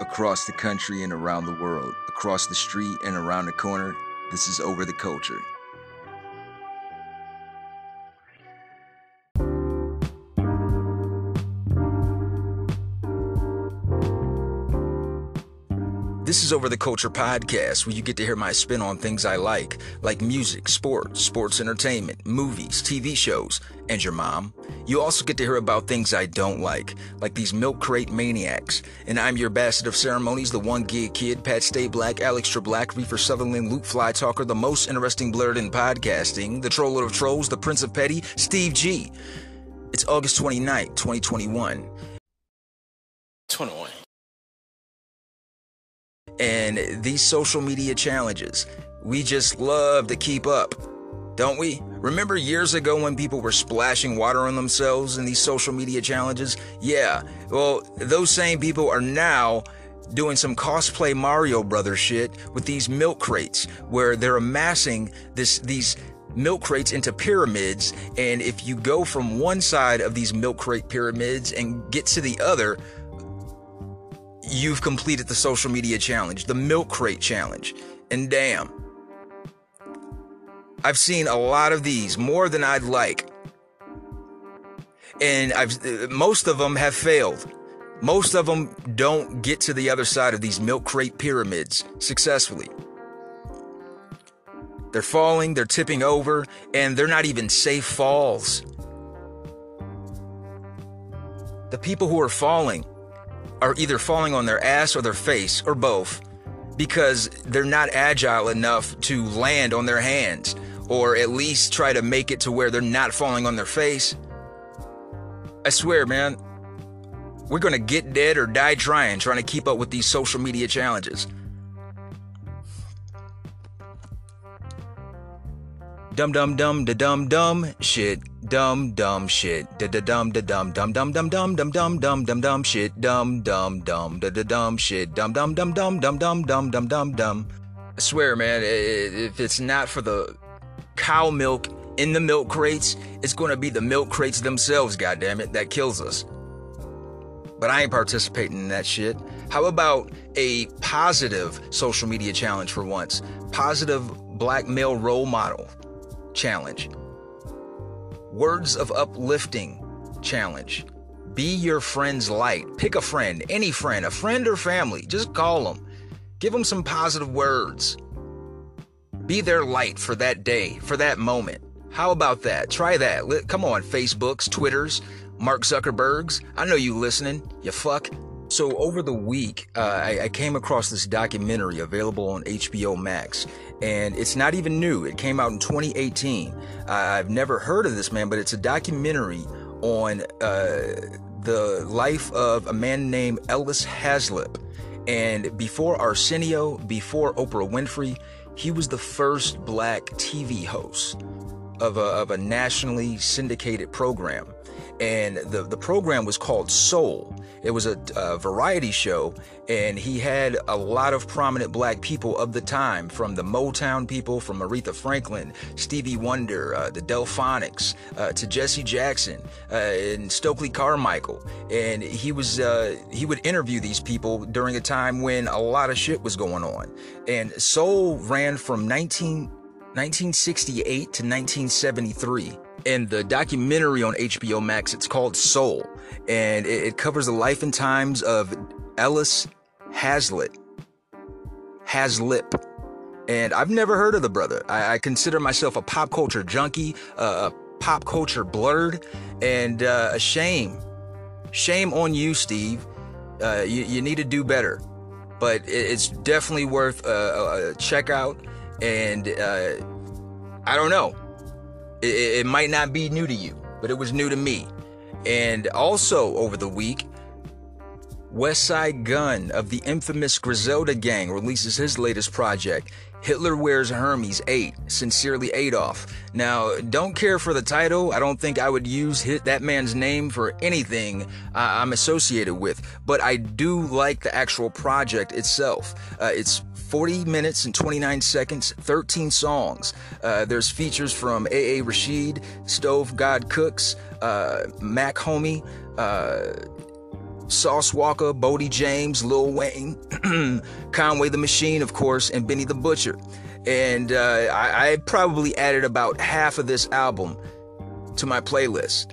Across the country and around the world, across the street and around the corner, this is Over the Culture. This is Over the Culture podcast, where you get to hear my spin on things I like music, sports entertainment, movies, TV shows, and your mom. You also get to hear about things I don't like these milk crate maniacs. And I'm your bastard of ceremonies, the one gig kid, Pat Stay Black, Alex Treblack, Reefer Sutherland, Luke Fly Talker, the most interesting blurred in podcasting, the troller of trolls, the Prince of Petty, Steve G. It's August 29th, 2021. 21. And these social media challenges, we just love to keep up, don't we? Remember years ago when people were splashing water on themselves in these social media challenges? Yeah, well, those same people are now doing some cosplay Mario Brothers shit with these milk crates, where they're amassing these milk crates into pyramids, and if you go from one side of these milk crate pyramids and get to the other, you've completed the social media challenge, the milk crate challenge. And damn, I've seen a lot of these, more than I'd like. And most of them have failed. Most of them don't get to the other side of these milk crate pyramids successfully. They're falling, they're tipping over, and they're not even safe falls. The people who are falling are either falling on their ass or their face or both, because they're not agile enough to land on their hands, or at least try to make it to where they're not falling on their face. I swear, man, we're gonna get dead or die trying to keep up with these social media challenges. Dum dum dum da dum dum shit. Dumb dumb shit. Da da dum da dum dum dum dum dum dum dum dum dum dum shit. Dumb dum dum da da dum shit. Dum dum dum dum dum dum dum dum dum dum. I swear, man, if it's not for the cow milk in the milk crates, it's gonna be the milk crates themselves, goddammit, that kills us. But I ain't participating in that shit. How about a positive social media challenge for once? Positive black male role model challenge. Words of uplifting challenge. Be your friend's light. Pick a friend, any friend, a friend or family. Just call them. Give them some positive words. Be their light for that day, for that moment. How about that? Try that. Come on, Facebooks, Twitters, Mark Zuckerbergs. I know you listening, you fuck. So over the week, I came across this documentary available on HBO Max, and it's not even new. It came out in 2018. I've never heard of this, man, but it's a documentary on the life of a man named Ellis Haizlip. And before Arsenio, before Oprah Winfrey, he was the first black TV host of a nationally syndicated program. And the program was called Soul. It was a variety show, and he had a lot of prominent black people of the time, from the Motown people, from Aretha Franklin, Stevie Wonder, the Delphonics, to Jesse Jackson, and Stokely Carmichael. And he would interview these people during a time when a lot of shit was going on. And Soul ran from 1968 to 1973. In the documentary on HBO Max, it's called Soul, and it covers the life and times of Ellis Haizlip. And I've never heard of the brother. I consider myself a pop culture junkie, a pop culture blurred, and a shame. Shame on you, Steve. You need to do better. But it's definitely worth a check out, and I don't know. It might not be new to you, but it was new to me. And also over the week, Westside Gunn of the infamous Griselda gang releases his latest project, Hitler Wears Hermes 8: Sincerely Adolf. Now, don't care for the title. I don't think I would use that man's name for anything I'm associated with, but I do like the actual project itself. It's 40 minutes and 29 seconds, 13 songs. There's features from AA Rashid, Stove God Cooks, Mac Homie, Sauce Walker, Boldy James, Lil Wayne, Conway the Machine, of course, and Benny the Butcher. And I probably added about half of this album to my playlist.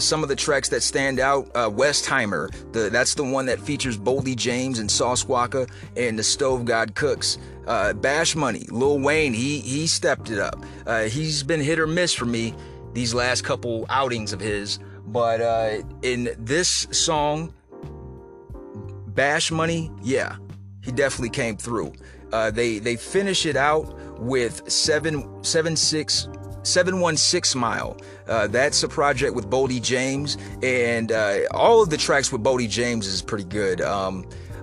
Some of the tracks that stand out, Westheimer, that's the one that features Boldy James and Sauce Walker and the Stove God Cooks. Bash Money, Lil Wayne, he stepped it up. He's been hit or miss for me these last couple outings of his. But in this song, Bash Money, yeah, he definitely came through. They finish it out with 716 Mile. That's a project with Boldy James, and all of the tracks with Boldy James is pretty good.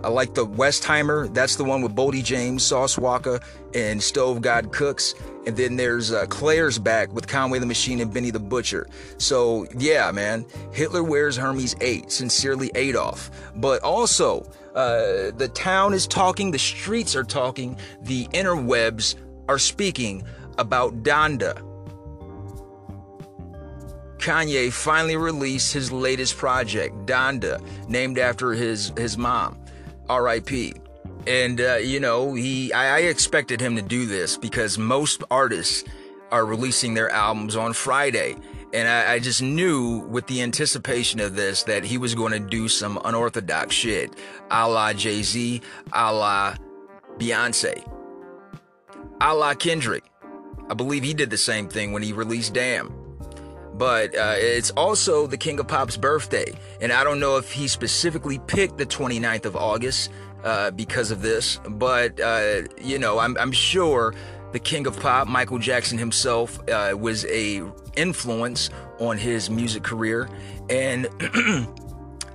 I like the Westheimer. That's the one with Boldy James, Sauce Walker, and Stove God Cooks. And then there's Claire's Back with Conway the Machine and Benny the Butcher. So yeah, man, Hitler Wears Hermes 8: Sincerely Adolf. But also, the town is talking, the streets are talking, the interwebs are speaking about Donda. Kanye finally released his latest project, Donda, named after his mom, R.I.P. And, you know, I expected him to do this because most artists are releasing their albums on Friday. And I just knew with the anticipation of this that he was going to do some unorthodox shit, a la Jay-Z, a la Beyonce, a la Kendrick. I believe he did the same thing when he released Damn. But it's also the King of Pop's birthday. And I don't know if he specifically picked the 29th of August because of this. But, you know, I'm sure the King of Pop, Michael Jackson himself, was a influence on his music career. And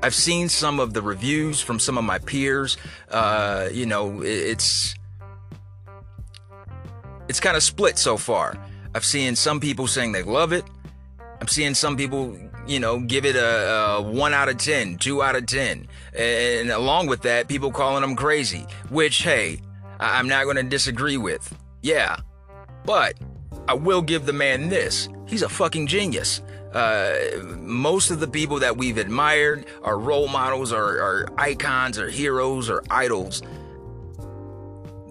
I've seen some of the reviews from some of my peers. You know, it's kind of split so far. I've seen some people saying they love it. I'm seeing some people, you know, give it a 1 out of 10, 2 out of 10. And along with that, people calling them crazy, which, hey, I'm not going to disagree with. Yeah, but I will give the man this. He's a fucking genius. Most of the people that we've admired are role models, are icons, are heroes, or idols.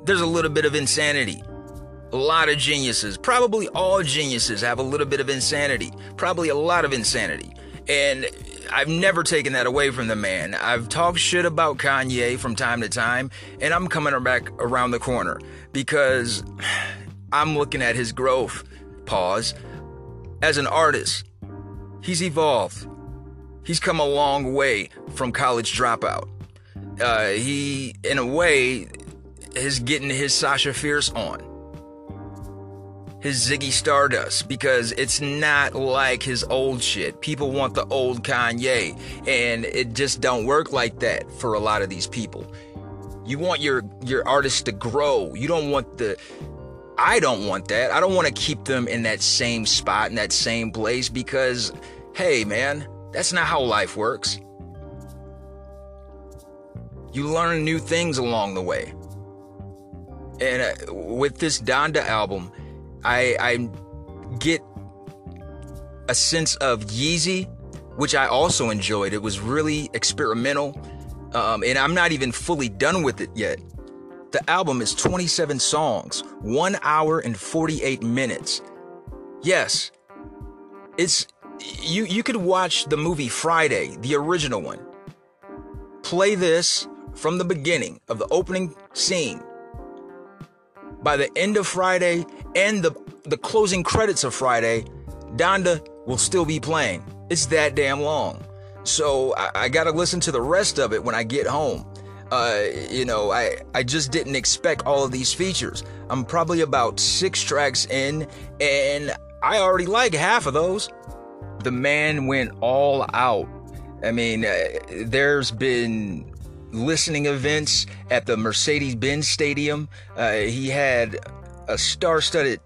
There's a little bit of insanity. A lot of geniuses, probably all geniuses, have a little bit of insanity, probably a lot of insanity. And I've never taken that away from the man. I've talked shit about Kanye from time to time, and I'm coming back around the corner because I'm looking at his growth, pause, as an artist. He's evolved. He's come a long way from College Dropout. He, in a way, is getting his Sasha Fierce on. His Ziggy Stardust, because it's not like his old shit. People want the old Kanye, and it just don't work like that for a lot of these people. You want your artists to grow. You don't want the... I don't want that. I don't want to keep them in that same spot, in that same place, because, hey, man, that's not how life works. You learn new things along the way. And with this Donda album, I get a sense of Yeezy, which I also enjoyed. It was really experimental, and I'm not even fully done with it yet. The album is 27 songs, 1 hour and 48 minutes. Yes, it's you could watch the movie Friday, the original one. Play this from the beginning of the opening scene. By the end of Friday and the closing credits of Friday, Donda will still be playing. It's that damn long. So I got to listen to the rest of it when I get home. You know, I just didn't expect all of these features. I'm probably about 6 tracks in, and I already like half of those. The man went all out. I mean, there's been listening events at the Mercedes-Benz Stadium. He had a star-studded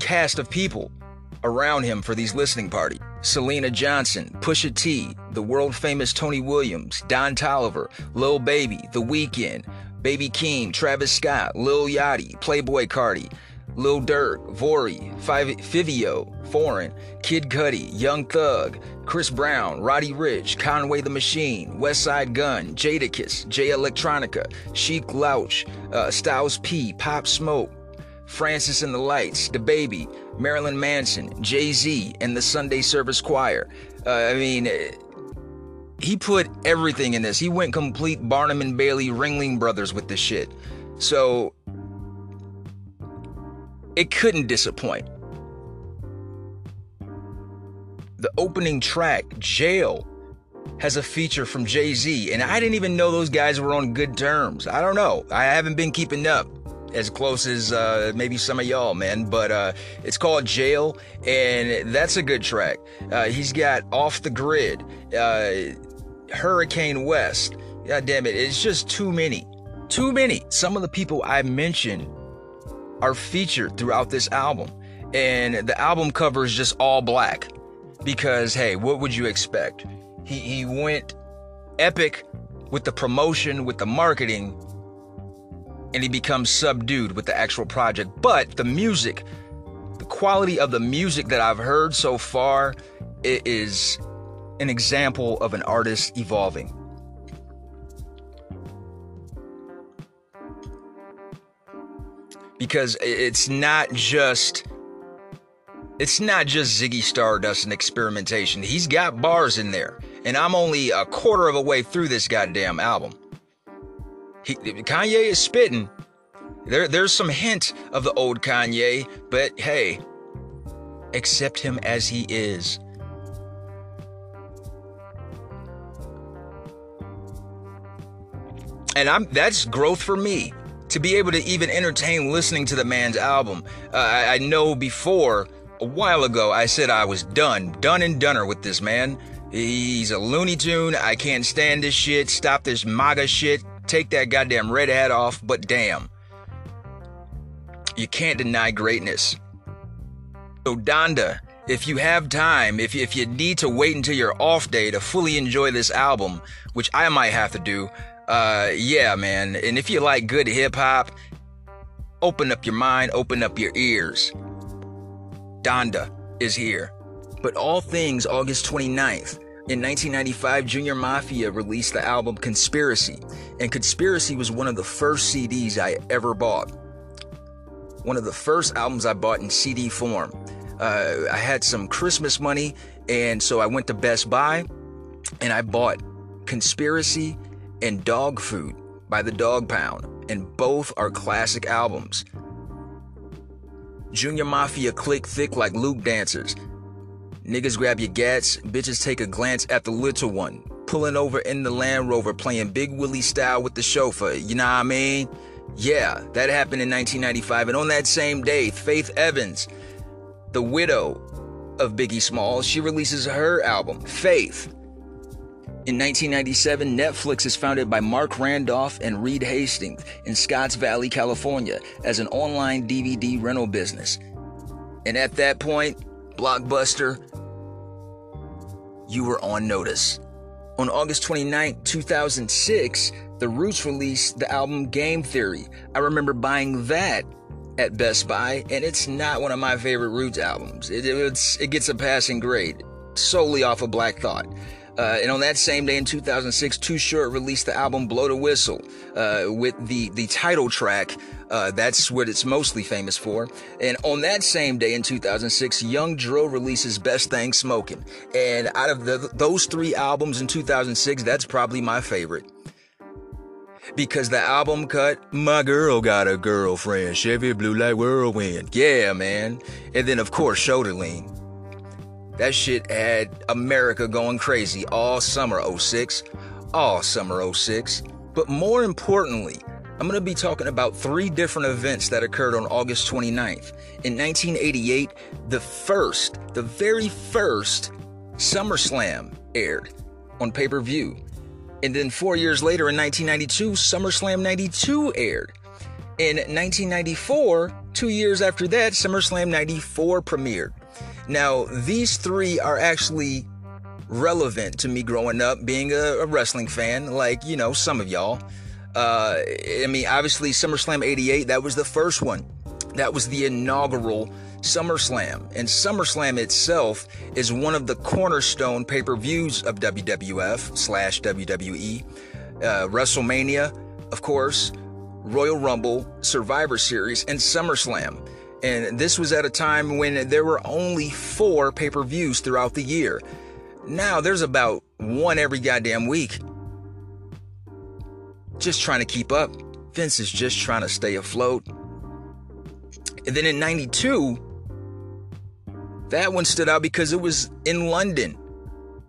cast of people around him for these listening parties. Selena Johnson, Pusha T, the world-famous Tony Williams, Don Toliver, Lil Baby, The Weeknd, Baby Keem, Travis Scott, Lil Yachty, Playboy Carti, Lil Durk, Vori, Fivio, Foreign, Kid Cudi, Young Thug, Chris Brown, Roddy Ricch, Conway the Machine, Westside Gunn, Jadakiss, Jay Electronica, Chic Louch, Styles P, Pop Smoke, Francis and the Lights, The Baby, Marilyn Manson, Jay-Z, and the Sunday Service Choir. He put everything in this. He went complete Barnum and Bailey, Ringling Brothers with this shit. So it couldn't disappoint. The opening track, Jail, has a feature from Jay-Z, and I didn't even know those guys were on good terms. I don't know. I haven't been keeping up as close as maybe some of y'all, man, but it's called Jail, and that's a good track. He's got Off the Grid, Hurricane West. God damn it, it's just too many. Too many. Some of the people I mentioned are featured throughout this album, and the album cover is just all black because, hey, what would you expect? He went epic with the promotion, with the marketing, and he becomes subdued with the actual project. But the music, the quality of the music that I've heard so far, it is an example of an artist evolving. Because it's not just Ziggy Stardust and experimentation. He's got bars in there. And I'm only a quarter of a way through this goddamn album. Kanye is spitting. There's some hint of the old Kanye, but hey, accept him as he is. And that's growth for me, to be able to even entertain listening to the man's album. I know before, a while ago, I said I was done and dunner with this man. He's a Looney Tune. I can't stand this shit. Stop this MAGA shit. Take that goddamn red hat off. But damn, you can't deny greatness. So Donda, if you have time, if you need to wait until your off day to fully enjoy this album, which I might have to do, yeah, man. And if you like good hip hop, open up your mind, open up your ears. Donda is here. But all things August 29th. In 1995, Junior Mafia released the album Conspiracy. And Conspiracy was one of the first CDs I ever bought. One of the first albums I bought in CD form. I had some Christmas money, and so I went to Best Buy, and I bought Conspiracy and Dog Food by the Dog Pound, and both are classic albums. Junior Mafia click thick like Luke dancers. Niggas grab your gats, bitches take a glance at the little one. Pulling over in the Land Rover, playing Big Willie style with the chauffeur, you know what I mean? Yeah, that happened in 1995, and on that same day, Faith Evans, the widow of Biggie Smalls, she releases her album, Faith. In 1997, Netflix is founded by Mark Randolph and Reed Hastings in Scotts Valley, California, as an online DVD rental business. And at that point, Blockbuster, you were on notice. On August 29, 2006, The Roots released the album Game Theory. I remember buying that at Best Buy, and it's not one of my favorite Roots albums. It gets a passing grade, solely off of Black Thought. And on that same day in 2006, Too Short released the album Blow the Whistle with the title track. That's what it's mostly famous for. And on that same day in 2006, Young Dro releases Best Thing Smokin'. And out of those three albums in 2006, that's probably my favorite. Because the album cut, My Girl Got a Girlfriend, Chevy Blue Light Whirlwind. Yeah, man. And then, of course, Shoulder Lean. That shit had America going crazy all summer 06, all summer 06. But more importantly, I'm going to be talking about three different events that occurred on August 29th. In 1988, the very first SummerSlam aired on pay-per-view. And then 4 years later in 1992, SummerSlam 92 aired. In 1994, 2 years after that, SummerSlam 94 premiered. Now, these three are actually relevant to me growing up, being a wrestling fan, like, you know, some of y'all. Obviously, SummerSlam 88, that was the first one. That was the inaugural SummerSlam, and SummerSlam itself is one of the cornerstone pay-per-views of WWF/WWE. WrestleMania, of course, Royal Rumble, Survivor Series, and SummerSlam. And this was at a time when there were only 4 pay-per-views throughout the year. Now there's about 1 every goddamn week. Just trying to keep up. Vince is just trying to stay afloat. And then in 92, that one stood out because it was in London.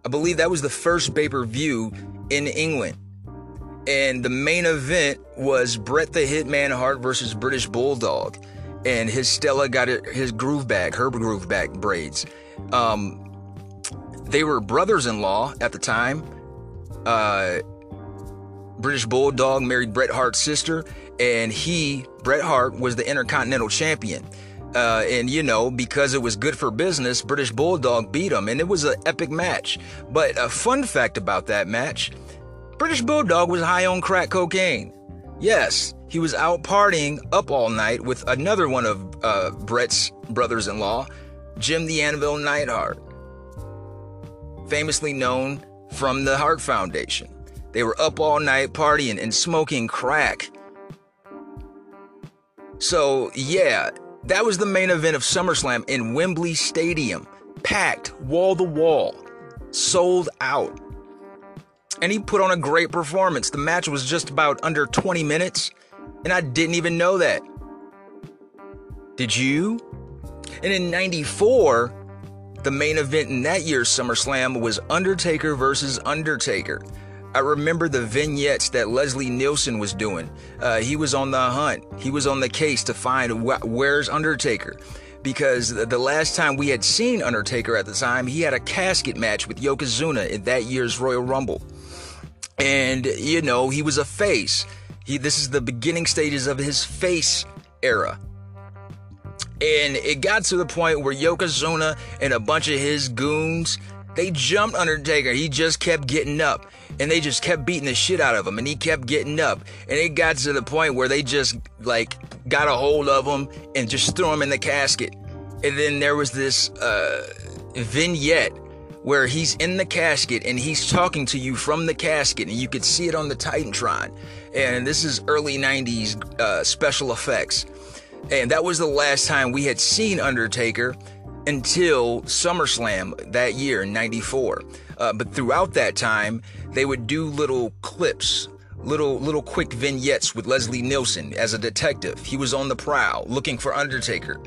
I believe that was the first pay-per-view in England. And the main event was Bret the Hitman Hart versus British Bulldog. And his Stella got his groove bag, her groove bag braids. They were brothers-in-law at the time. British Bulldog married Bret Hart's sister, and Bret Hart, was the Intercontinental Champion. And, you know, because it was good for business, British Bulldog beat him, and it was an epic match. But a fun fact about that match, British Bulldog was high on crack cocaine. Yes, he was out partying up all night with another one of Bret's brothers-in-law, Jim the Anvil Neidhart, famously known from the Hart Foundation. They were up all night partying and smoking crack. So, yeah, that was the main event of SummerSlam in Wembley Stadium. Packed, wall-to-wall, sold out. And he put on a great performance. The match was just about under 20 minutes, and I didn't even know that. Did you? And in 94, the main event in that year's SummerSlam was Undertaker versus Undertaker. I remember the vignettes that Leslie Nielsen was doing. He was on the hunt. He was on the case to find where's Undertaker. Because the last time we had seen Undertaker at the time, he had a casket match with Yokozuna in that year's Royal Rumble. And, you know, he was a face. This is the beginning stages of his face era. And it got to the point where Yokozuna and a bunch of his goons, they jumped Undertaker. He just kept getting up. And they just kept beating the shit out of him. And he kept getting up. And it got to the point where they just, like, got a hold of him and just threw him in the casket. And then there was this vignette where he's in the casket and he's talking to you from the casket. And you could see it on the Titantron. And this is early 90s special effects. And that was the last time we had seen Undertaker until SummerSlam that year in 94. But throughout that time, they would do little clips, little quick vignettes with Leslie Nielsen as a detective. He was on the prowl looking for Undertaker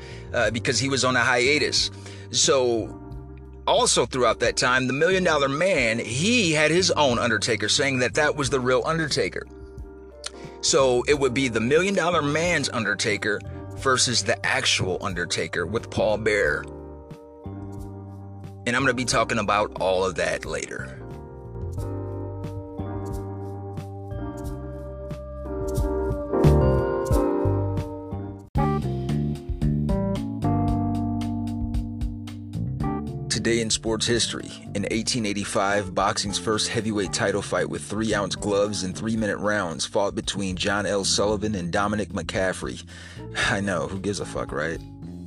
because he was on a hiatus. So also throughout that time, the $1 Million Man, he had his own Undertaker, saying that was the real Undertaker. So it would be the $1 Million Man's Undertaker versus the actual Undertaker with Paul Bearer. And I'm going to be talking about all of that later. Today in sports history, in 1885, boxing's first heavyweight title fight with 3-ounce gloves and 3-minute rounds fought between John L. Sullivan and Dominic McCaffrey. I know, who gives a fuck, right?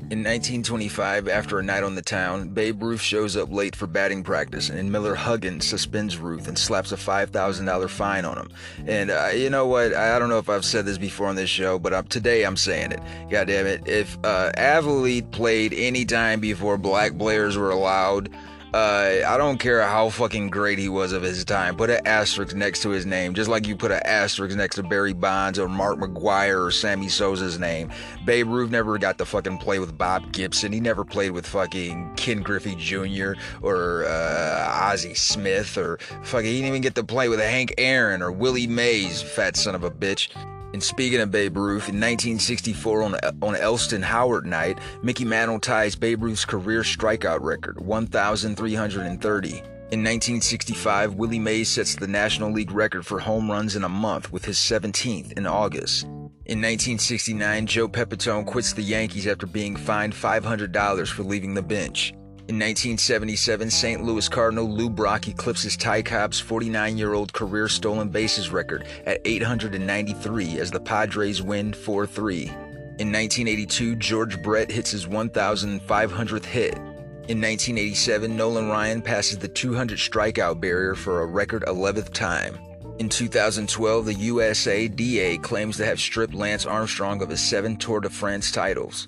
In 1925, after a night on the town, Babe Ruth shows up late for batting practice, and Miller Huggins suspends Ruth and slaps a $5,000 fine on him. And you know what? I don't know if I've said this before on this show, but today I'm saying it. God damn it. If Avali played any time before black players were allowed, I don't care how fucking great he was of his time. Put an asterisk next to his name, just like you put an asterisk next to Barry Bonds or Mark McGuire or Sammy Sosa's name. Babe Ruth never got to fucking play with Bob Gibson. He never played with fucking Ken Griffey Jr. or Ozzie Smith, or fucking, he didn't even get to play with Hank Aaron or Willie Mays, fat son of a bitch. And speaking of Babe Ruth, in 1964 on Elston Howard night, Mickey Mantle ties Babe Ruth's career strikeout record, 1,330. In 1965, Willie Mays sets the National League record for home runs in a month with his 17th in August. In 1969, Joe Pepitone quits the Yankees after being fined $500 for leaving the bench. In 1977, St. Louis Cardinal Lou Brock eclipses Ty Cobb's 49-year-old career stolen bases record at 893 as the Padres win 4-3. In 1982, George Brett hits his 1,500th hit. In 1987, Nolan Ryan passes the 200 strikeout barrier for a record 11th time. In 2012, the USADA claims to have stripped Lance Armstrong of his 7 Tour de France titles.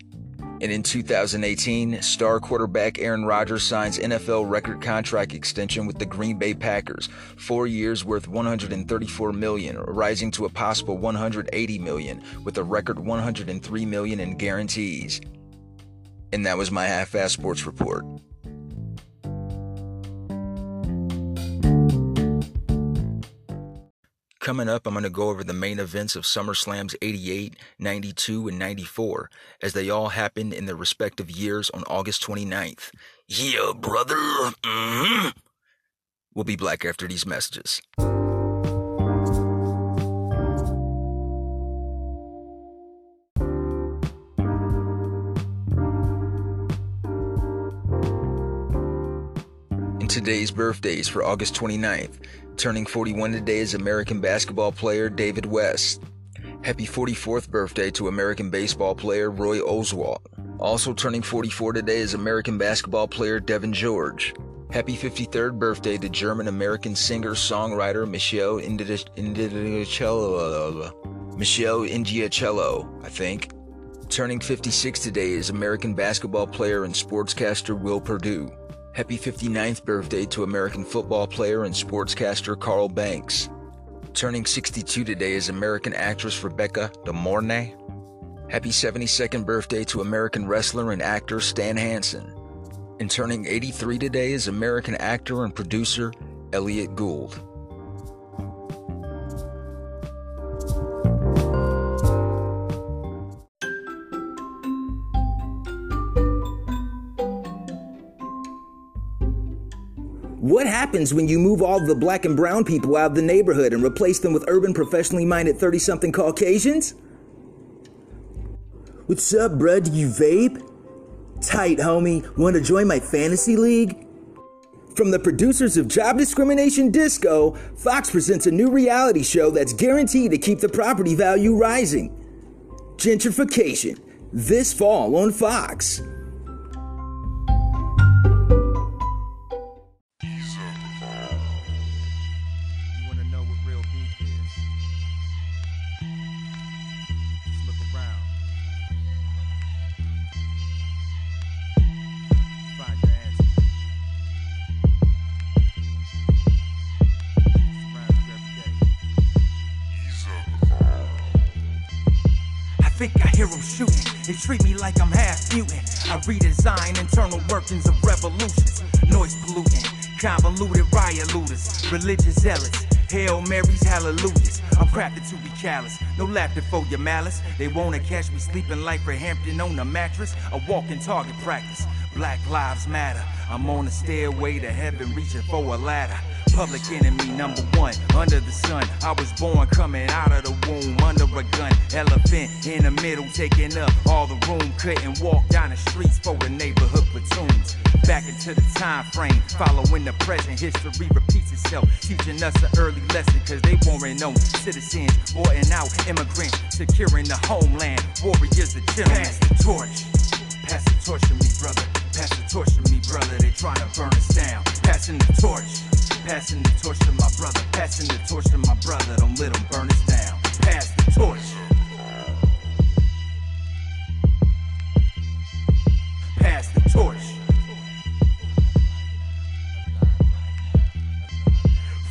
And in 2018, star quarterback Aaron Rodgers signs NFL record contract extension with the Green Bay Packers, 4 years worth $134 million, rising to a possible $180 million, with a record $103 million in guarantees. And that was my half-assed sports report. Coming up, I'm going to go over the main events of SummerSlams 88, 92, and 94, as they all happened in their respective years on August 29th. Yeah, brother! Mm-hmm. We'll be back after these messages. And today's birthdays for August 29th. Turning 41 today is American basketball player David West. Happy 44th birthday to American baseball player Roy Oswalt. Also turning 44 today is American basketball player Devin George. Happy 53rd birthday to German-American singer-songwriter Michelle Ingiacello, I think. Turning 56 today is American basketball player and sportscaster Will Perdue. Happy 59th birthday to American football player and sportscaster Carl Banks. Turning 62 today is American actress Rebecca De Mornay. Happy 72nd birthday to American wrestler and actor Stan Hansen. And turning 83 today is American actor and producer Elliot Gould. What happens when you move all the black and brown people out of the neighborhood and replace them with urban, professionally minded 30-something Caucasians? What's up, bruh? Do you vape? Tight, homie. Want to join my fantasy league? From the producers of Job Discrimination Disco, Fox presents a new reality show that's guaranteed to keep the property value rising. Gentrification. This fall on Fox. They treat me like I'm half mutant. I redesign internal workings of revolutions. Noise polluting, convoluted riot looters, religious zealots, Hail Marys, hallelujahs. I'm crafted to be callous, no laughter for your malice. They wanna catch me sleeping like Hampton on a mattress, a walking target practice. Black lives matter. I'm on a stairway to heaven, reaching for a ladder. Public enemy number one, under the sun. I was born coming out of the womb, under a gun. Elephant in the middle, taking up all the room. Couldn't walk down the streets for the neighborhood platoons. Back into the time frame, following the present. History repeats itself, teaching us an early lesson. Cause they weren't known citizens, boarding out immigrants, securing the homeland, warriors of children. Pass the torch, pass the torch to me, brother. Pass the torch to me, brother. They trying to burn us down. Passing the torch. Passing the torch to my brother, passing the torch to my brother, don't let him burn us down. Pass the torch. Pass the torch.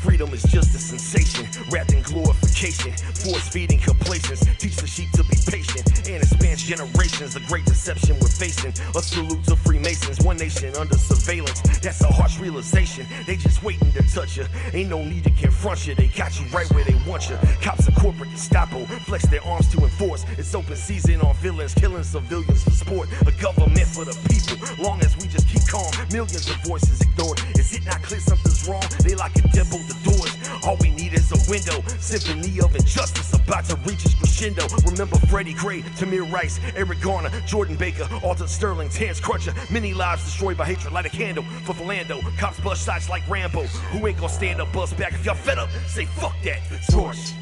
Freedom is just a sensation, wrapped in glorification, force feeding complacence, teach the sheep to be patient, and expands generations. The great deception we're facing, a salute to Freemasons, one nation under surveillance. That's a harsh realization, they just waiting to touch you. Ain't no need to confront you, they got you right where they want you. Cops are corporate Gestapo, flex their arms to enforce. It's open season on villains, killing civilians for sport. A government for the people, long as we just keep calm. Millions of voices ignored, is it not clear something's wrong? They like a devil to doors. All we need is a window, symphony of injustice about to reach its crescendo. Remember Freddie Gray, Tamir Rice, Eric Garner, Jordan Baker, Alton Sterling, Terrence Crutcher. Many lives destroyed by hatred. Light a candle for Philando. Cops bust shots like Rambo. Who ain't gonna stand up, bust back? If y'all fed up, say fuck that. Torch,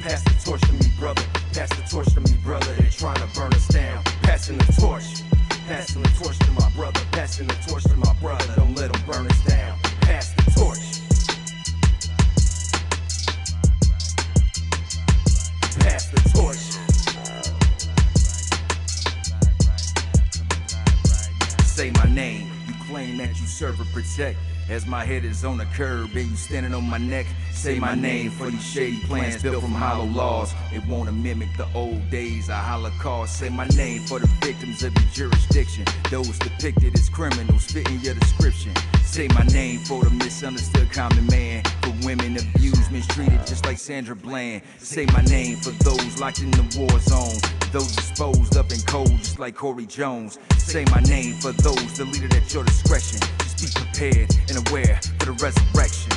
pass the torch to me, brother. Pass the torch to me, brother. They're trying to burn us down. Passing the torch. Passing the torch to my brother. Passing the torch to my brother. Don't let them burn us down. Pass the torch. Pass the torch. Say my name, you claim that you serve or protect. As my head is on the curb and you standing on my neck. Say my name for these shady plans built from hollow laws. They wanna mimic the old days of Holocaust. Say my name for the victims of your jurisdiction. Those depicted as criminals fitting your description. Say my name for the misunderstood common man. For women abused, mistreated just like Sandra Bland. Say my name for those locked in the war zone. Those exposed up in cold just like Corey Jones. Say my name for those deleted at your discretion. Just be prepared and aware for the resurrection.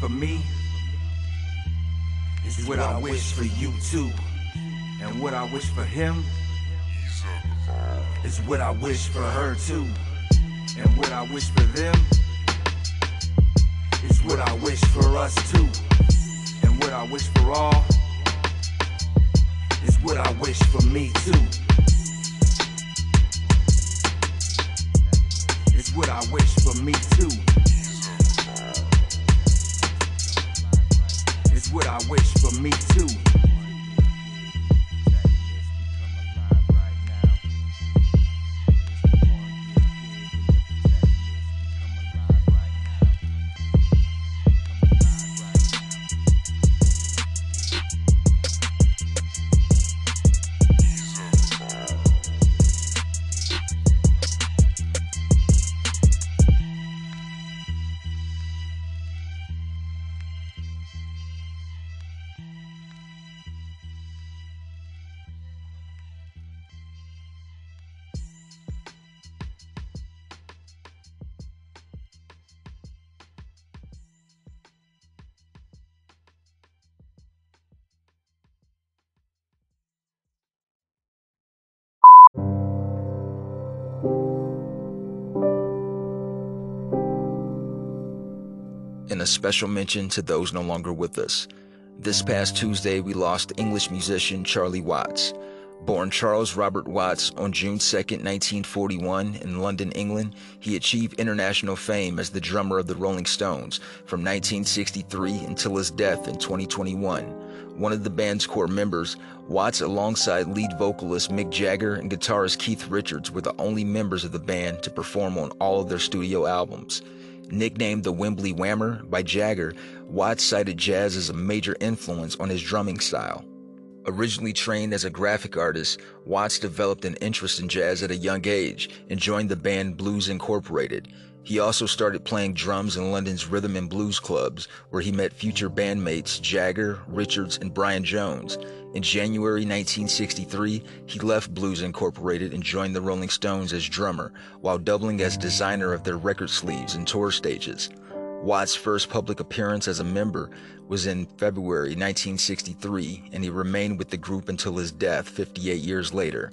For me is what I wish for you too, and what I wish for him is what I wish for her too, and what I wish for them is what I wish for us too, and what I wish for all is what I wish for me too. It's what I wish for me too. It's what I wish for me too. And a special mention to those no longer with us. This past Tuesday, we lost English musician Charlie Watts. Born Charles Robert Watts on June 2, 1941 in London, England, he achieved international fame as the drummer of the Rolling Stones from 1963 until his death in 2021. One of the band's core members, Watts, alongside lead vocalist Mick Jagger and guitarist Keith Richards, were the only members of the band to perform on all of their studio albums. Nicknamed the Wembley Whammer by Jagger, Watts cited jazz as a major influence on his drumming style. Originally trained as a graphic artist, Watts developed an interest in jazz at a young age and joined the band Blues Incorporated. He also started playing drums in London's rhythm and blues clubs, where he met future bandmates Jagger, Richards, and Brian Jones. In January 1963, he left Blues Incorporated and joined the Rolling Stones as drummer, while doubling as designer of their record sleeves and tour stages. Watts' first public appearance as a member was in February 1963, and he remained with the group until his death 58 years later.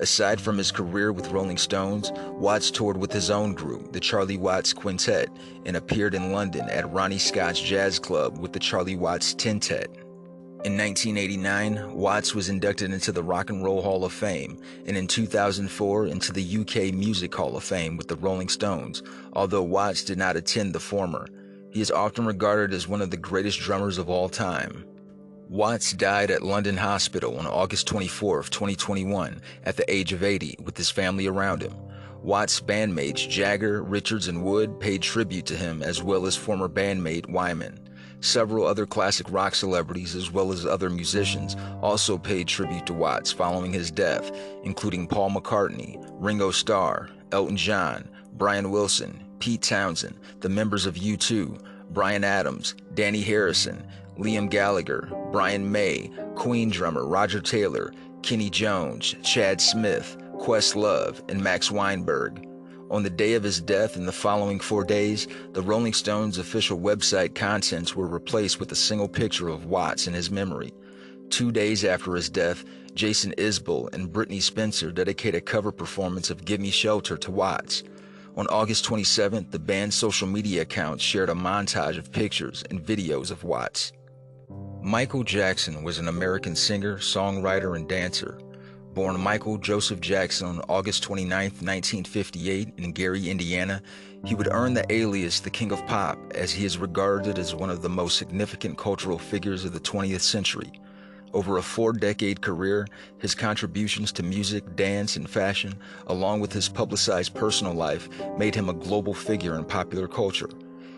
Aside from his career with Rolling Stones, Watts toured with his own group, the Charlie Watts Quintet, and appeared in London at Ronnie Scott's Jazz Club with the Charlie Watts Tintet. In 1989, Watts was inducted into the Rock and Roll Hall of Fame, and in 2004 into the UK Music Hall of Fame with the Rolling Stones, although Watts did not attend the former. He is often regarded as one of the greatest drummers of all time. Watts died at London Hospital on August 24, 2021, at the age of 80, with his family around him. Watts' bandmates Jagger, Richards, and Wood paid tribute to him, as well as former bandmate Wyman. Several other classic rock celebrities, as well as other musicians, also paid tribute to Watts following his death, including Paul McCartney, Ringo Starr, Elton John, Brian Wilson, Pete Townsend, the members of U2, Bryan Adams, Danny Harrison, Liam Gallagher, Brian May, Queen drummer Roger Taylor, Kenny Jones, Chad Smith, Questlove, and Max Weinberg. On the day of his death and the following 4 days, the Rolling Stones' official website contents were replaced with a single picture of Watts in his memory. 2 days after his death, Jason Isbell and Brittany Spencer dedicate a cover performance of Give Me Shelter to Watts. On August 27th, the band's social media accounts shared a montage of pictures and videos of Watts. Michael Jackson was an American singer, songwriter, and dancer. Born Michael Joseph Jackson on August 29, 1958 in Gary, Indiana, he would earn the alias the King of Pop, as he is regarded as one of the most significant cultural figures of the 20th century. Over a four-decade career, his contributions to music, dance, and fashion, along with his publicized personal life, made him a global figure in popular culture.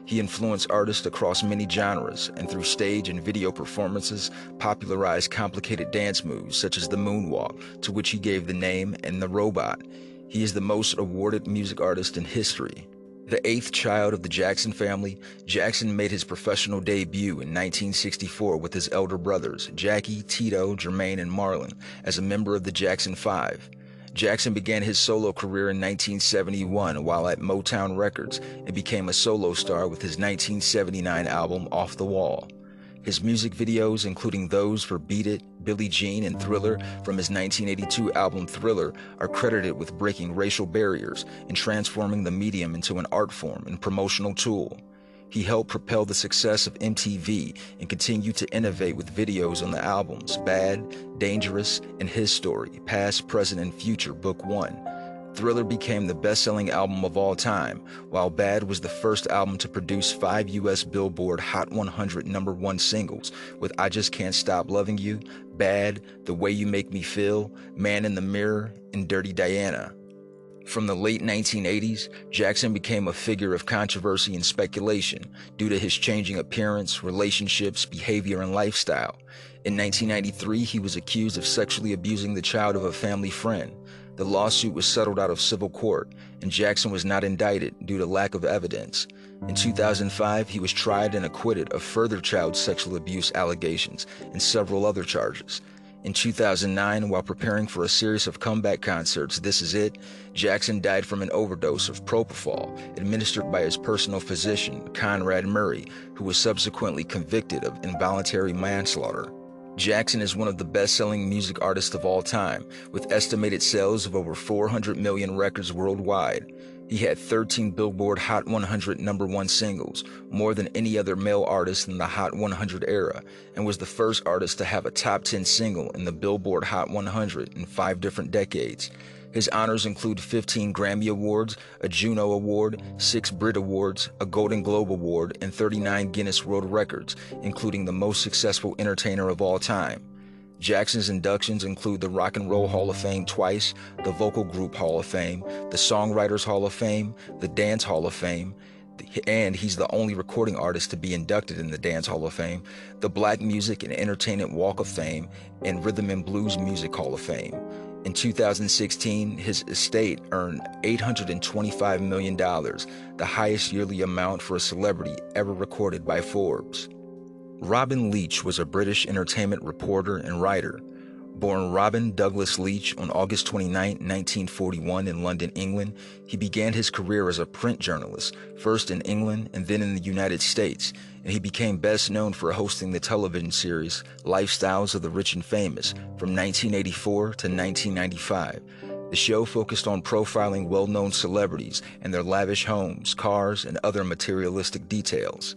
He influenced artists across many genres, and through stage and video performances, popularized complicated dance moves such as the moonwalk, to which he gave the name, and the robot. He is the most awarded music artist in history. The eighth child of the Jackson family, Jackson made his professional debut in 1964 with his elder brothers, Jackie, Tito, Jermaine, and Marlon, as a member of the Jackson Five. Jackson began his solo career in 1971 while at Motown Records and became a solo star with his 1979 album, Off the Wall. His music videos, including those for Beat It, Billie Jean, and Thriller from his 1982 album Thriller, are credited with breaking racial barriers and transforming the medium into an art form and promotional tool. He helped propel the success of MTV and continued to innovate with videos on the albums Bad, Dangerous, and His Story, Past, Present, and Future, Book 1. Thriller became the best-selling album of all time, while Bad was the first album to produce 5 U.S. Billboard Hot 100 #1 singles, with I Just Can't Stop Loving You, Bad, The Way You Make Me Feel, Man in the Mirror, and Dirty Diana. From the late 1980s, Jackson became a figure of controversy and speculation due to his changing appearance, relationships, behavior, and lifestyle. In 1993, he was accused of sexually abusing the child of a family friend. The lawsuit was settled out of civil court, and Jackson was not indicted due to lack of evidence. In 2005, he was tried and acquitted of further child sexual abuse allegations and several other charges. In 2009, while preparing for a series of comeback concerts, This Is It, Jackson died from an overdose of propofol administered by his personal physician, Conrad Murray, who was subsequently convicted of involuntary manslaughter. Jackson is one of the best-selling music artists of all time, with estimated sales of over 400 million records worldwide. He had 13 Billboard Hot 100 #1 singles, more than any other male artist in the Hot 100 era, and was the first artist to have a top 10 single in the Billboard Hot 100 in 5 different decades. His honors include 15 Grammy Awards, a Juno Award, 6 Brit Awards, a Golden Globe Award, and 39 Guinness World Records, including the most successful entertainer of all time. Jackson's inductions include the Rock and Roll Hall of Fame twice, the Vocal Group Hall of Fame, the Songwriters Hall of Fame, the Dance Hall of Fame, and he's the only recording artist to be inducted in the Dance Hall of Fame, the Black Music and Entertainment Walk of Fame, and Rhythm and Blues Music Hall of Fame. In 2016, his estate earned $825 million, the highest yearly amount for a celebrity ever recorded by Forbes. Robin Leach was a British entertainment reporter and writer. Born Robin Douglas Leach on August 29, 1941 in London, England, he began his career as a print journalist, first in England and then in the United States, and he became best known for hosting the television series Lifestyles of the Rich and Famous from 1984 to 1995. The show focused on profiling well-known celebrities and their lavish homes, cars, and other materialistic details.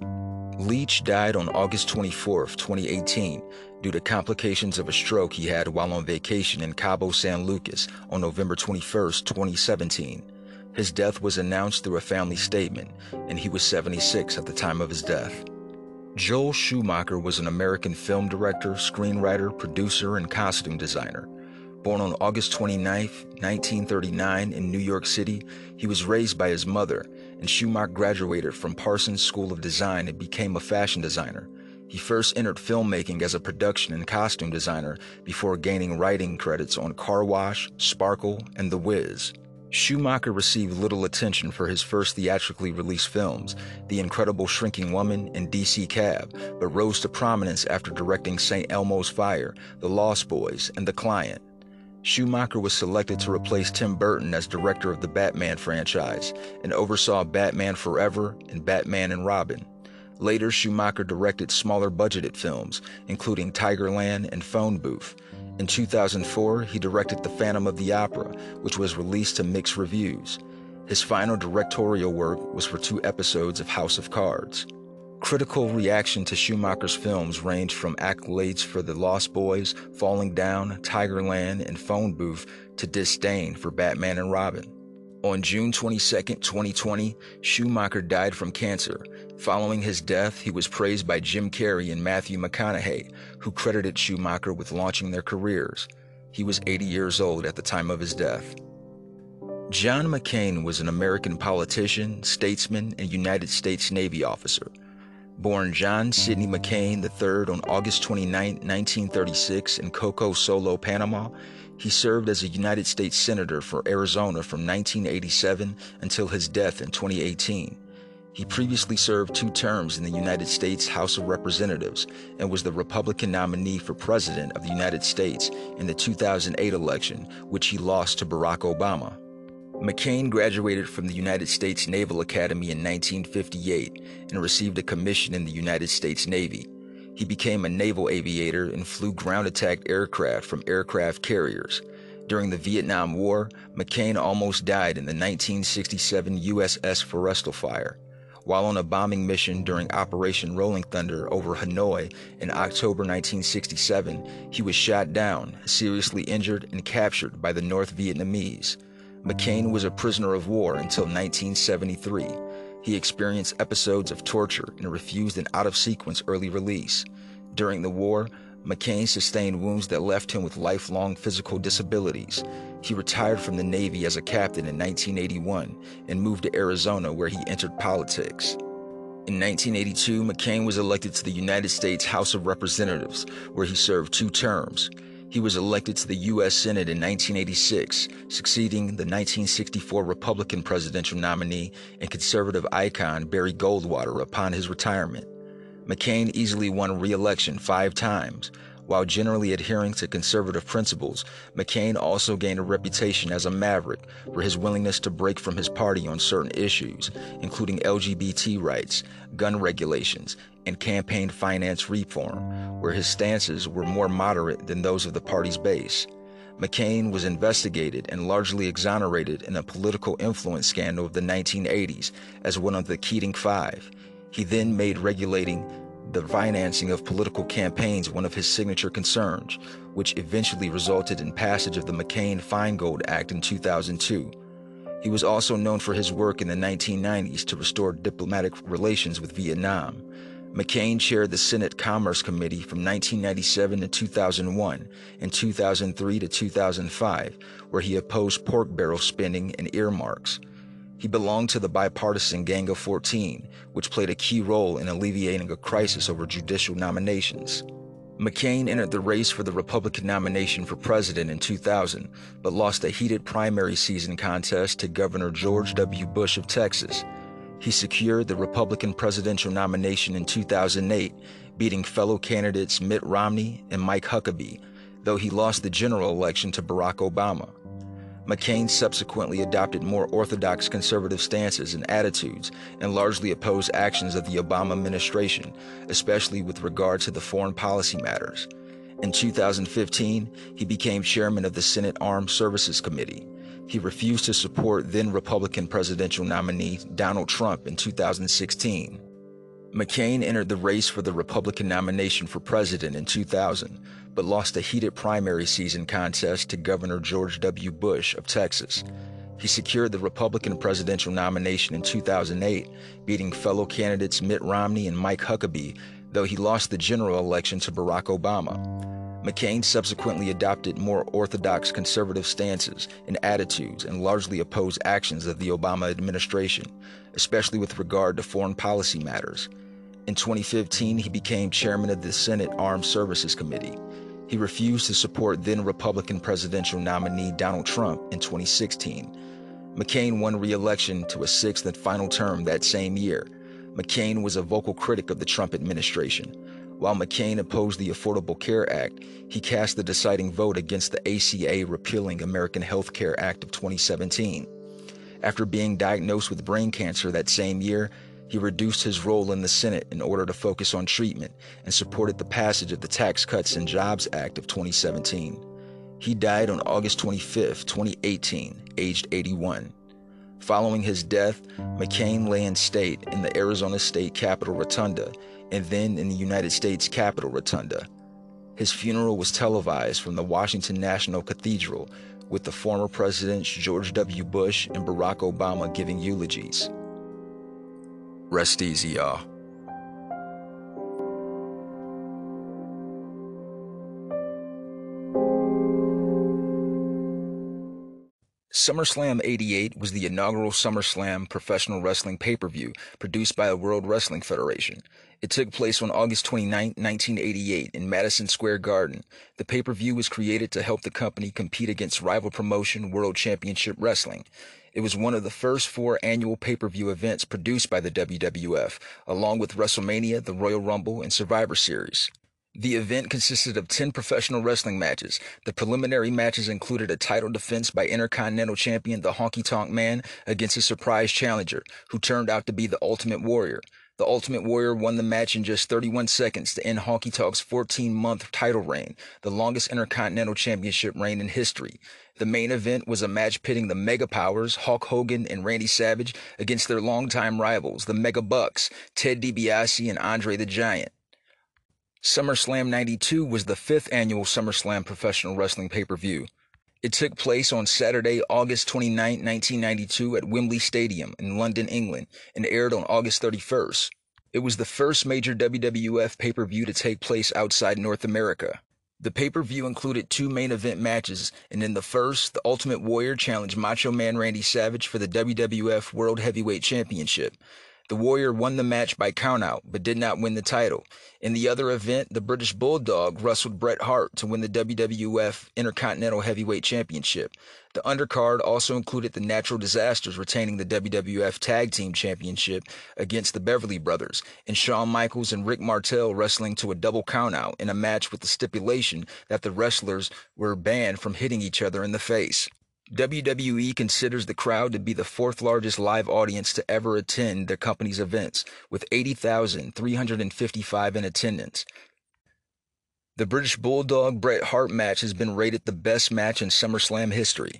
Leach died on August 24, 2018, due to complications of a stroke he had while on vacation in Cabo San Lucas on November 21, 2017. His death was announced through a family statement, and he was 76 at the time of his death. Joel Schumacher was an American film director, screenwriter, producer, and costume designer. Born on August 29, 1939 in New York City, he was raised by his mother, and Schumacher graduated from Parsons School of Design and became a fashion designer. He first entered filmmaking as a production and costume designer before gaining writing credits on Car Wash, Sparkle, and The Wiz. Schumacher received little attention for his first theatrically released films, The Incredible Shrinking Woman and DC Cab, but rose to prominence after directing St. Elmo's Fire, The Lost Boys, and The Client. Schumacher was selected to replace Tim Burton as director of the Batman franchise and oversaw Batman Forever and Batman and Robin. Later, Schumacher directed smaller budgeted films, including Tigerland and Phone Booth. In 2004, he directed The Phantom of the Opera, which was released to mixed reviews. His final directorial work was for 2 episodes of House of Cards. Critical reaction to Schumacher's films ranged from accolades for The Lost Boys, Falling Down, Tigerland, and Phone Booth to disdain for Batman and Robin. On June 22, 2020, Schumacher died from cancer. Following his death, he was praised by Jim Carrey and Matthew McConaughey, who credited Schumacher with launching their careers. He was 80 years old at the time of his death. John McCain was an American politician, statesman, and United States Navy officer. Born John Sidney McCain III on August 29, 1936 in Cocosoló, Panama, he served as a United States Senator for Arizona from 1987 until his death in 2018. He previously served 2 terms in the United States House of Representatives and was the Republican nominee for President of the United States in the 2008 election, which he lost to Barack Obama. McCain graduated from the United States Naval Academy in 1958 and received a commission in the United States Navy. He became a naval aviator and flew ground attack aircraft from aircraft carriers. During the Vietnam War, McCain almost died in the 1967 USS Forrestal Fire. While on a bombing mission during Operation Rolling Thunder over Hanoi in October 1967, he was shot down, seriously injured, and captured by the North Vietnamese. McCain was a prisoner of war until 1973. He experienced episodes of torture and refused an out-of-sequence early release. During the war, McCain sustained wounds that left him with lifelong physical disabilities. He retired from the Navy as a captain in 1981 and moved to Arizona, where he entered politics. In 1982, McCain was elected to the United States House of Representatives, where he served 2 terms. He was elected to the U.S. Senate in 1986, succeeding the 1964 Republican presidential nominee and conservative icon Barry Goldwater upon his retirement. McCain easily won re-election 5 times. While generally adhering to conservative principles, McCain also gained a reputation as a maverick for his willingness to break from his party on certain issues, including LGBT rights, gun regulations, and campaign finance reform, where his stances were more moderate than those of the party's base. McCain was investigated and largely exonerated in a political influence scandal of the 1980s as one of the Keating Five. He then made regulating the financing of political campaigns one of his signature concerns, which eventually resulted in passage of the McCain-Feingold Act in 2002. He was also known for his work in the 1990s to restore diplomatic relations with Vietnam. McCain chaired the Senate Commerce Committee from 1997 to 2001 and 2003 to 2005, where he opposed pork barrel spending and earmarks. He belonged to the bipartisan Gang of 14, which played a key role in alleviating a crisis over judicial nominations. McCain entered the race for the Republican nomination for president in 2000, but lost a heated primary season contest to Governor George W. Bush of Texas. He secured the Republican presidential nomination in 2008, beating fellow candidates Mitt Romney and Mike Huckabee, though he lost the general election to Barack Obama. McCain subsequently adopted more orthodox conservative stances and attitudes and largely opposed actions of the Obama administration, especially with regard to the foreign policy matters. In 2015, he became chairman of the Senate Armed Services Committee. He refused to support then-Republican presidential nominee Donald Trump in 2016. McCain entered the race for the Republican nomination for president in 2000, but lost a heated primary season contest to Governor George W. Bush of Texas. He secured the Republican presidential nomination in 2008, beating fellow candidates Mitt Romney and Mike Huckabee, though he lost the general election to Barack Obama. McCain subsequently adopted more orthodox conservative stances and attitudes and largely opposed actions of the Obama administration, especially with regard to foreign policy matters. In 2015, he became chairman of the Senate Armed Services Committee. He refused to support then-Republican presidential nominee Donald Trump in 2016. McCain won re-election to a 6th and final term that same year. McCain was a vocal critic of the Trump administration. While McCain opposed the Affordable Care Act, he cast the deciding vote against the ACA repealing American Health Care Act of 2017. After being diagnosed with brain cancer that same year, he reduced his role in the Senate in order to focus on treatment and supported the passage of the Tax Cuts and Jobs Act of 2017. He died on August 25, 2018, aged 81. Following his death, McCain lay in state in the Arizona State Capitol Rotunda and then in the United States Capitol Rotunda. His funeral was televised from the Washington National Cathedral, with the former presidents George W. Bush and Barack Obama giving eulogies. Rest easy, y'all. SummerSlam 88 was the inaugural SummerSlam professional wrestling pay-per-view produced by the World Wrestling Federation. It took place on August 29, 1988 in Madison Square Garden. The pay-per-view was created to help the company compete against rival promotion World Championship Wrestling. It was one of the first four annual pay-per-view events produced by the WWF, along with WrestleMania, the Royal Rumble, and Survivor Series. The event consisted of 10 professional wrestling matches. The preliminary matches included a title defense by Intercontinental Champion the Honky Tonk Man against a surprise challenger, who turned out to be the Ultimate Warrior. The Ultimate Warrior won the match in just 31 seconds to end Honky Tonks' 14-month title reign, the longest Intercontinental Championship reign in history. The main event was a match pitting the Mega Powers, Hulk Hogan and Randy Savage, against their longtime rivals, the Mega Bucks, Ted DiBiase and Andre the Giant. SummerSlam 92 was the fifth annual SummerSlam professional wrestling pay-per-view. It took place on Saturday, August 29, 1992 at Wembley Stadium in London, England, and aired on August 31st. It was the first major WWF pay-per-view to take place outside North America. The pay-per-view included two main event matches, and in the first, the Ultimate Warrior challenged Macho Man Randy Savage for the WWF World Heavyweight Championship. The Warrior won the match by countout, but did not win the title. In the other event, the British Bulldog wrestled Bret Hart to win the WWF Intercontinental Heavyweight Championship. The undercard also included the Natural Disasters retaining the WWF Tag Team Championship against the Beverly Brothers, and Shawn Michaels and Rick Martel wrestling to a double countout in a match with the stipulation that the wrestlers were banned from hitting each other in the face. WWE considers the crowd to be the fourth largest live audience to ever attend their company's events, with 80,355 in attendance. The British Bulldog Bret Hart match has been rated the best match in SummerSlam history.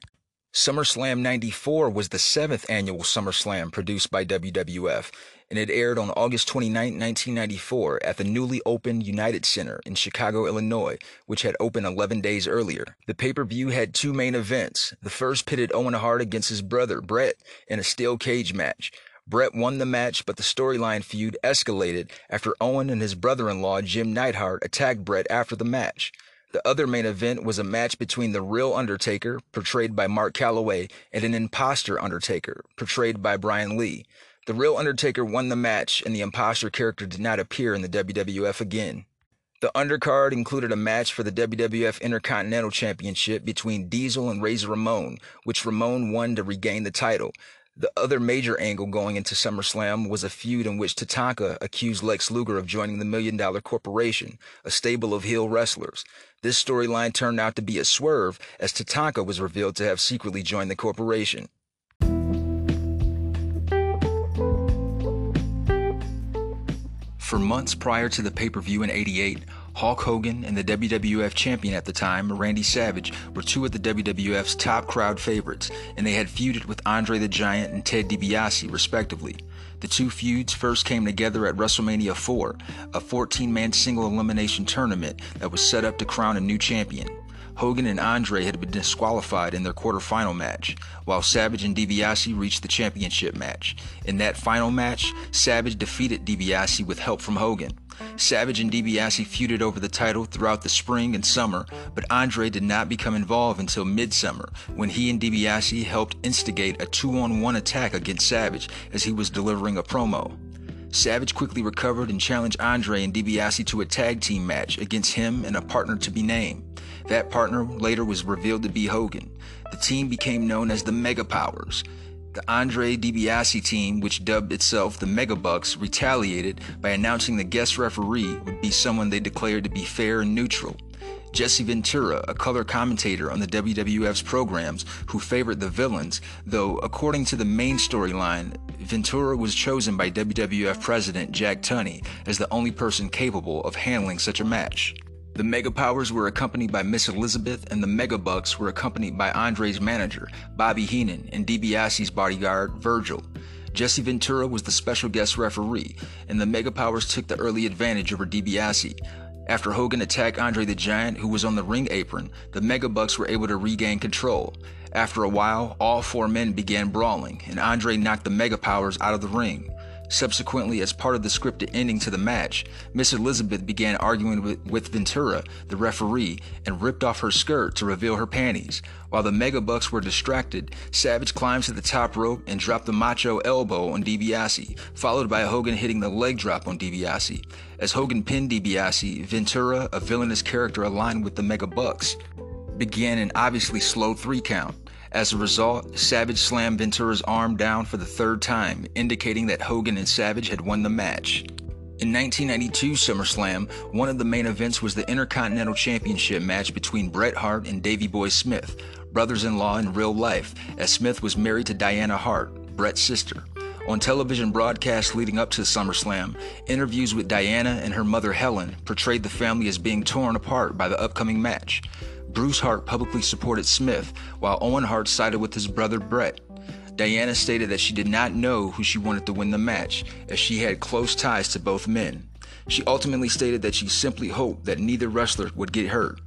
SummerSlam 94 was the seventh annual SummerSlam produced by WWF, and it aired on August 29, 1994 at the newly opened United Center in Chicago, Illinois, which had opened 11 days earlier. The pay-per-view had two main events. The first pitted Owen Hart against his brother, Bret, in a steel cage match. Bret won the match, but the storyline feud escalated after Owen and his brother-in-law, Jim Neidhart, attacked Bret after the match. The other main event was a match between the real Undertaker, portrayed by Mark Calloway, and an imposter Undertaker, portrayed by Bryan Lee. The real Undertaker won the match, and the imposter character did not appear in the WWF again. The undercard included a match for the WWF Intercontinental Championship between Diesel and Razor Ramon, which Ramon won to regain the title. The other major angle going into SummerSlam was a feud in which Tatanka accused Lex Luger of joining the $1 Million Corporation, a stable of heel wrestlers. This storyline turned out to be a swerve, as Tatanka was revealed to have secretly joined the corporation. For months prior to the pay-per-view in 88, Hulk Hogan and the WWF champion at the time, Randy Savage, were two of the WWF's top crowd favorites, and they had feuded with Andre the Giant and Ted DiBiase, respectively. The two feuds first came together at WrestleMania 4, a 14-man single elimination tournament that was set up to crown a new champion. Hogan and Andre had been disqualified in their quarterfinal match, while Savage and DiBiase reached the championship match. In that final match, Savage defeated DiBiase with help from Hogan. Savage and DiBiase feuded over the title throughout the spring and summer, but Andre did not become involved until midsummer, when he and DiBiase helped instigate a 2-on-1 attack against Savage as he was delivering a promo. Savage quickly recovered and challenged Andre and DiBiase to a tag team match against him and a partner to be named. That partner later was revealed to be Hogan. The team became known as the Mega Powers. The Andre DiBiase team, which dubbed itself the Megabucks, retaliated by announcing the guest referee would be someone they declared to be fair and neutral. Jesse Ventura, a color commentator on the WWF's programs who favored the villains, though according to the main storyline, Ventura was chosen by WWF president Jack Tunney as the only person capable of handling such a match. The Mega Powers were accompanied by Miss Elizabeth, and the Mega Bucks were accompanied by Andre's manager, Bobby Heenan, and DiBiase's bodyguard, Virgil. Jesse Ventura was the special guest referee, and the Mega Powers took the early advantage over DiBiase. After Hogan attacked Andre the Giant, who was on the ring apron, the Megabucks were able to regain control. After a while, all four men began brawling, and Andre knocked the Megapowers out of the ring. Subsequently, as part of the scripted ending to the match, Miss Elizabeth began arguing with Ventura, the referee, and ripped off her skirt to reveal her panties. While the Megabucks were distracted, Savage climbs to the top rope and dropped the macho elbow on DiBiase, followed by Hogan hitting the leg drop on DiBiase. As Hogan pinned DiBiase, Ventura, a villainous character aligned with the Megabucks, began an obviously slow three count. As a result, Savage slammed Ventura's arm down for the third time, indicating that Hogan and Savage had won the match. In 1992 SummerSlam, one of the main events was the Intercontinental Championship match between Bret Hart and Davey Boy Smith, brothers-in-law in real life, as Smith was married to Diana Hart, Bret's sister. On television broadcasts leading up to SummerSlam, interviews with Diana and her mother Helen portrayed the family as being torn apart by the upcoming match. Bruce Hart publicly supported Smith, while Owen Hart sided with his brother Bret. Diana stated that she did not know who she wanted to win the match, as she had close ties to both men. She ultimately stated that she simply hoped that neither wrestler would get hurt.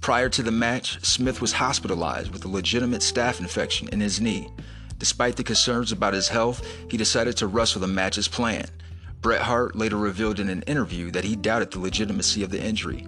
Prior to the match, Smith was hospitalized with a legitimate staph infection in his knee. Despite the concerns about his health, he decided to wrestle the match as planned. Bret Hart later revealed in an interview that he doubted the legitimacy of the injury.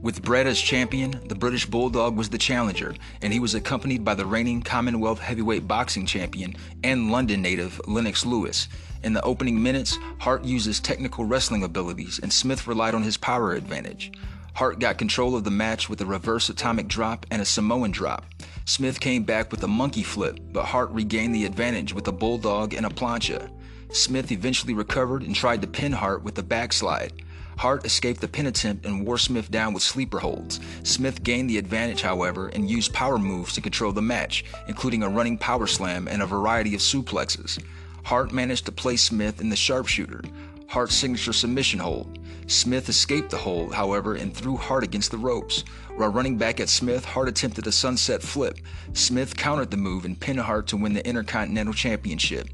With Bret as champion, the British Bulldog was the challenger, and he was accompanied by the reigning Commonwealth heavyweight boxing champion and London native Lennox Lewis. In the opening minutes, Hart used his technical wrestling abilities, and Smith relied on his power advantage. Hart got control of the match with a reverse atomic drop and a Samoan drop. Smith came back with a monkey flip, but Hart regained the advantage with a bulldog and a plancha. Smith eventually recovered and tried to pin Hart with a backslide. Hart escaped the pin attempt and wore Smith down with sleeper holds. Smith gained the advantage, however, and used power moves to control the match, including a running power slam and a variety of suplexes. Hart managed to place Smith in the sharpshooter, Hart's signature submission hold. Smith escaped the hold, however, and threw Hart against the ropes. While running back at Smith, Hart attempted a sunset flip. Smith countered the move and pinned Hart to win the Intercontinental Championship.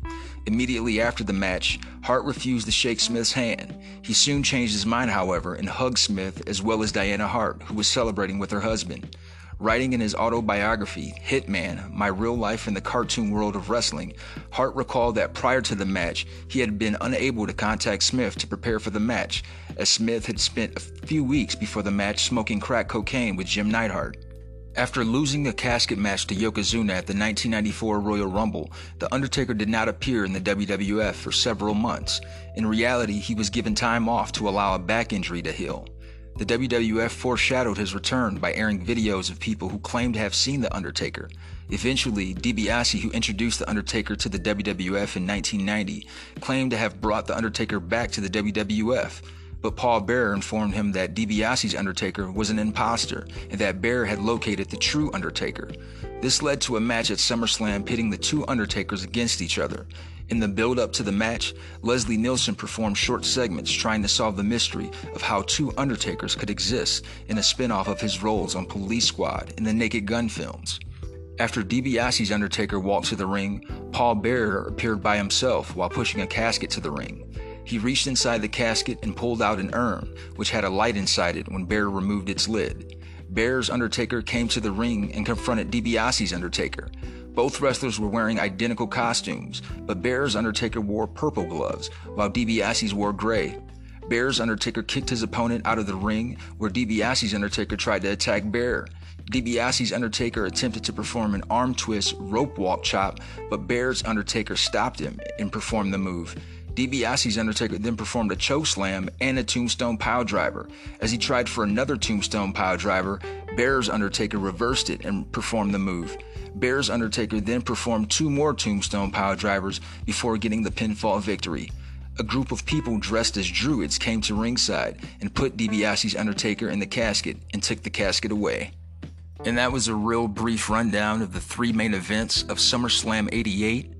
Immediately after the match, Hart refused to shake Smith's hand. He soon changed his mind, however, and hugged Smith as well as Diana Hart, who was celebrating with her husband. Writing in his autobiography, Hitman, My Real Life in the Cartoon World of Wrestling, Hart recalled that prior to the match, he had been unable to contact Smith to prepare for the match, as Smith had spent a few weeks before the match smoking crack cocaine with Jim Neidhart. After losing a casket match to Yokozuna at the 1994 Royal Rumble, The Undertaker did not appear in the WWF for several months. In reality, he was given time off to allow a back injury to heal. The WWF foreshadowed his return by airing videos of people who claimed to have seen The Undertaker. Eventually, DiBiase, who introduced The Undertaker to the WWF in 1990, claimed to have brought The Undertaker back to the WWF. But Paul Bearer informed him that DiBiase's Undertaker was an imposter and that Bearer had located the true Undertaker. This led to a match at SummerSlam pitting the two Undertakers against each other. In the build-up to the match, Leslie Nielsen performed short segments trying to solve the mystery of how two Undertakers could exist in a spin-off of his roles on Police Squad and the Naked Gun films. After DiBiase's Undertaker walked to the ring, Paul Bearer appeared by himself while pushing a casket to the ring. He reached inside the casket and pulled out an urn, which had a light inside it when Bearer removed its lid. Bearer's Undertaker came to the ring and confronted DiBiase's Undertaker. Both wrestlers were wearing identical costumes, but Bearer's Undertaker wore purple gloves, while DiBiase's wore gray. Bearer's Undertaker kicked his opponent out of the ring, where DiBiase's Undertaker tried to attack Bearer. DiBiase's Undertaker attempted to perform an arm twist rope walk chop, but Bearer's Undertaker stopped him and performed the move. DiBiase's Undertaker then performed a choke slam and a tombstone piledriver. As he tried for another tombstone piledriver, Bearer's Undertaker reversed it and performed the move. Bear's Undertaker then performed two more tombstone pile drivers before getting the pinfall victory. A group of people dressed as druids came to ringside and put DiBiase's Undertaker in the casket and took the casket away. And that was a real brief rundown of the three main events of SummerSlam 88,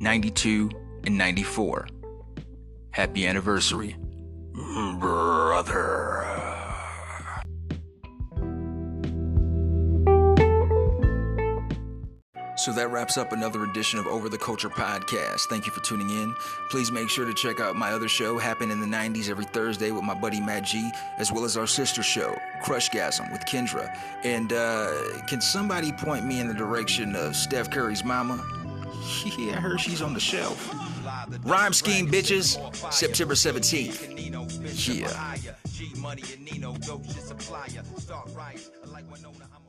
92, and 94. Happy anniversary, brother. So that wraps up another edition of Over the Culture Podcast. Thank you for tuning in. Please make sure to check out my other show, Happened in the 90s, every Thursday with my buddy Matt G, as well as our sister show, Crushgasm with Kendra. And can somebody point me in the direction of Steph Curry's mama? Yeah, I heard she's on the shelf. Rhyme Scheme, bitches, September 17th. Yeah.